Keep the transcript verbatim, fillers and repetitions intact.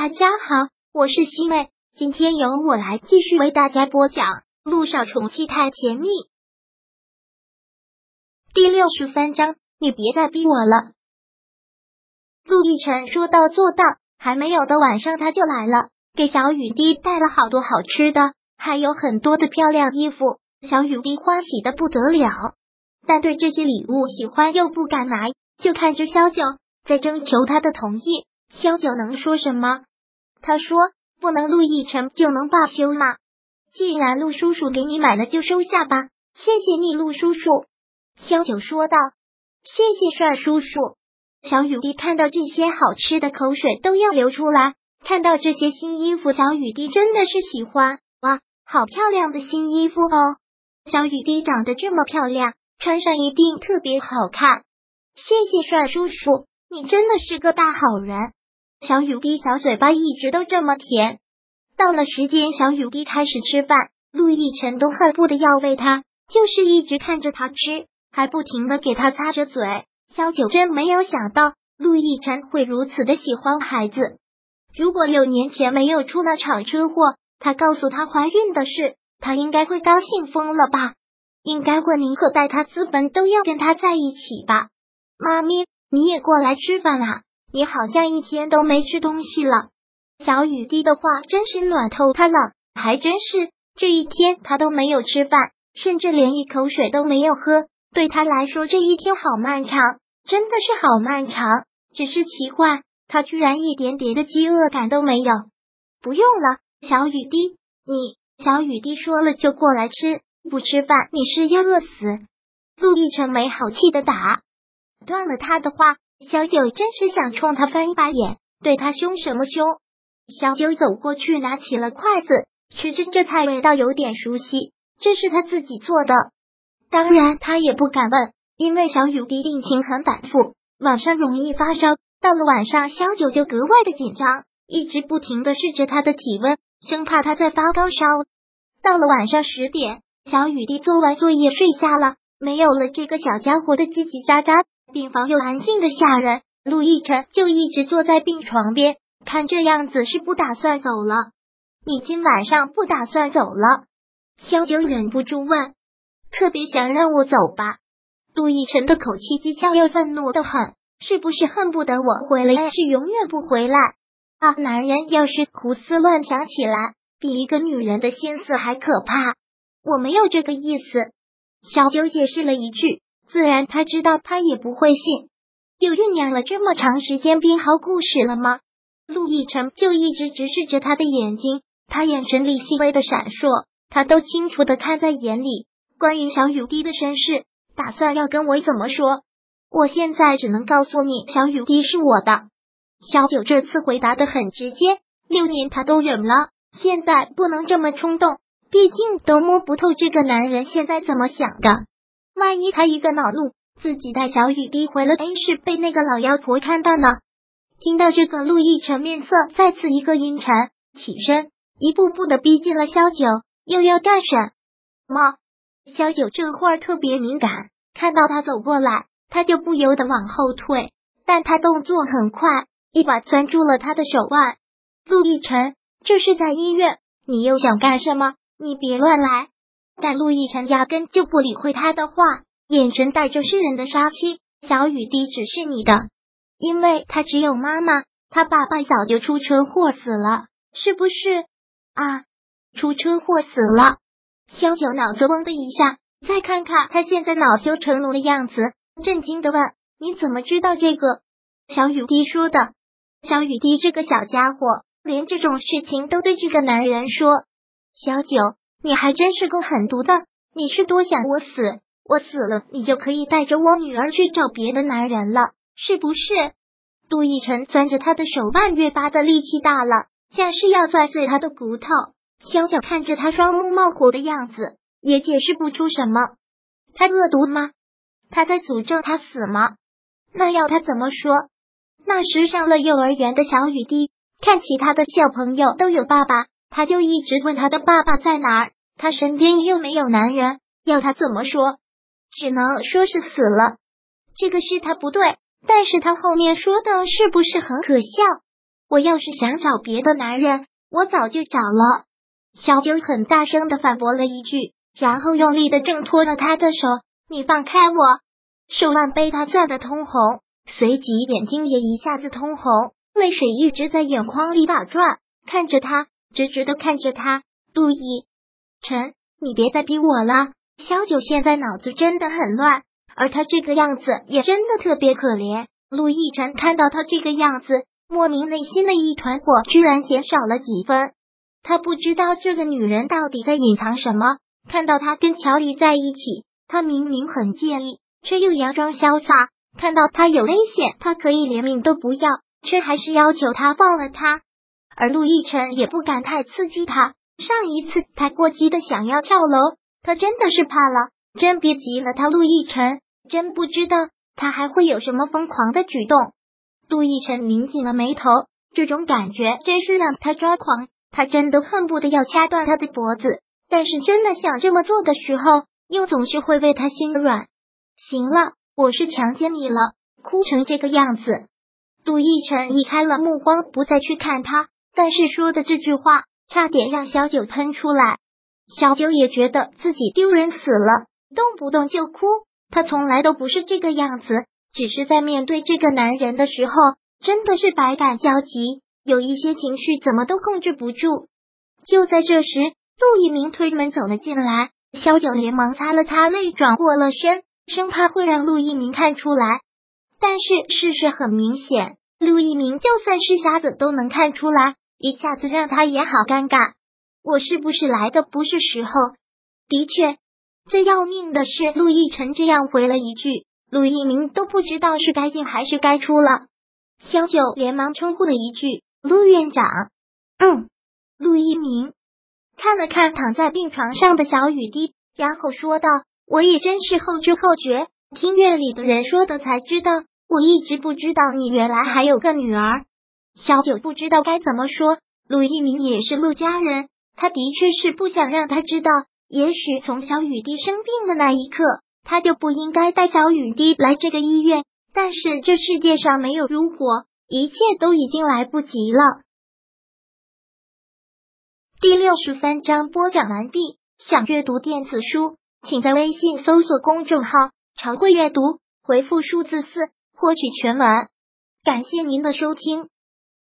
大家好，我是西妹，今天由我来继续为大家播讲《陆少宠妻太甜蜜》第六十三章。你别再逼我了。陆亦辰说到做到，还没有的晚上他就来了，给小雨滴带了好多好吃的，还有很多的漂亮衣服，小雨滴欢喜的不得了，但对这些礼物喜欢又不敢拿，就看着萧九在征求他的同意。萧九能说什么？他说不能陆亦辰就能罢休吗？既然陆叔叔给你买了，就收下吧，谢谢你陆叔叔。萧九说道。谢谢帅叔叔。小雨滴看到这些好吃的，口水都要流出来，看到这些新衣服，小雨滴真的是喜欢。哇，好漂亮的新衣服哦，小雨滴长得这么漂亮，穿上一定特别好看。谢谢帅叔叔，你真的是个大好人。小雨滴小嘴巴一直都这么甜。到了时间，小雨滴开始吃饭，陆亦辰都恨不得要喂他，就是一直看着他吃，还不停的给他擦着嘴。萧九真没有想到陆亦辰会如此的喜欢孩子。如果六年前没有出那场车祸，他告诉他怀孕的事，他应该会高兴疯了吧？应该会宁可带他资本都要跟他在一起吧？妈咪，你也过来吃饭啦、啊！你好像一天都没吃东西了。小雨滴的话真是暖透他了，还真是，这一天他都没有吃饭，甚至连一口水都没有喝，对他来说这一天好漫长，真的是好漫长。只是奇怪，他居然一点点的饥饿感都没有。不用了，小雨滴，你……小雨滴说了就过来吃，不吃饭你是要饿死。陆亦辰没好气的打断了他的话。小九真是想冲他翻白眼，对他凶什么凶？小九走过去拿起了筷子，吃着这菜味道有点熟悉，这是他自己做的。当然他也不敢问，因为小雨滴病情很反复，晚上容易发烧，到了晚上小九就格外的紧张，一直不停的试着他的体温，生怕他再发高烧。到了晚上十点，小雨滴做完作业睡下了，没有了这个小家伙的叽叽喳喳，病房又安静的吓人，陆亦辰就一直坐在病床边，看这样子是不打算走了。你今晚上不打算走了？萧九忍不住问。特别想让我走吧？陆亦辰的口气讥诮又愤怒的很，是不是恨不得我回来是永远不回来啊？男人要是胡思乱想起来，比一个女人的心思还可怕。我没有这个意思，萧九解释了一句。自然他知道他也不会信。又酝酿了这么长时间编好故事了吗？陆亦辰就一直直视着他的眼睛，他眼神里细微的闪烁，他都清楚的看在眼里。关于小雨滴的身世，打算要跟我怎么说？我现在只能告诉你，小雨滴是我的。小九这次回答的很直接，六年他都忍了，现在不能这么冲动，毕竟都摸不透这个男人现在怎么想的。万一他一个恼怒，自己带小雨滴回了 A 市被那个老妖婆看到呢？听到这个，陆亦辰面色再次一个阴沉，起身一步步的逼近了萧九。又要干什么？萧九这会儿特别敏感，看到他走过来，他就不由得往后退，但他动作很快，一把攥住了他的手腕。陆亦辰，这是在医院，你又想干什么？你别乱来。但陆亦辰压根就不理会他的话，眼神带着世人的杀气。小雨滴只是你的，因为他只有妈妈，他爸爸早就出车祸死了，是不是啊？出车祸死了。萧九脑子嗡的一下，再看看他现在恼羞成怒的样子，震惊的问，你怎么知道这个？小雨滴说的。小雨滴这个小家伙，连这种事情都对这个男人说。小九，你还真是个狠毒的，你是多想我死，我死了你就可以带着我女儿去找别的男人了，是不是？杜奕晨攥着他的手腕越发的力气大了，像是要攥碎他的骨头。萧九看着他双目冒火的样子，也解释不出什么。他恶毒吗？他在诅咒他死吗？那要他怎么说？那时上了幼儿园的小雨滴，看其他的小朋友都有爸爸，他就一直问他的爸爸在哪儿，他身边又没有男人，要他怎么说？只能说是死了。这个是他不对，但是他后面说的是不是很可笑？我要是想找别的男人，我早就找了。”小九很大声的反驳了一句，然后用力的挣脱了他的手。“你放开我！”手腕被他攥得通红，随即眼睛也一下子通红，泪水一直在眼眶里打转，看着他，直直的看着他。“陆毅晨，你别再逼我了。”小九现在脑子真的很乱，而他这个样子也真的特别可怜。陆毅晨看到他这个样子，莫名内心的一团火居然减少了几分。他不知道这个女人到底在隐藏什么，看到他跟乔丽在一起，他明明很介意，却又佯装潇洒；看到他有危险，他可以连命都不要，却还是要求他放了他。而陆毅晨也不敢太刺激他，上一次他过激的想要跳楼，他真的是怕了，真别急了他。陆毅晨真不知道他还会有什么疯狂的举动。陆毅晨拧紧了眉头，这种感觉真是让他抓狂，他真的恨不得要掐断他的脖子，但是真的想这么做的时候，又总是会为他心软。“行了，我是强奸你了，哭成这个样子。”陆毅晨移开了目光，不再去看他，但是说的这句话差点让小九喷出来。小九也觉得自己丢人死了，动不动就哭，他从来都不是这个样子，只是在面对这个男人的时候，真的是百感交集，有一些情绪怎么都控制不住。就在这时，陆一鸣推门走了进来，小九连忙擦了擦泪，转过了身，生怕会让陆一鸣看出来。但是事实很明显，陆一鸣就算是瞎子都能看出来，一下子让他也好尴尬。“我是不是来的不是时候？”的确，最要命的是陆毅晨这样回了一句，陆一鸣都不知道是该进还是该出了。小九连忙称呼了一句：“陆院长。”“嗯。”陆一鸣看了看躺在病床上的小雨滴，然后说道：“我也真是后知后觉，听院里的人说的才知道，我一直不知道你原来还有个女儿。”小九不知道该怎么说，陆一鸣也是陆家人，他的确是不想让他知道，也许从小雨滴生病的那一刻，他就不应该带小雨滴来这个医院，但是这世界上没有如果，一切都已经来不及了。第六十三章播讲完毕。想阅读电子书，请在微信搜索公众号常会阅读，回复数字四获取全文。感谢您的收听。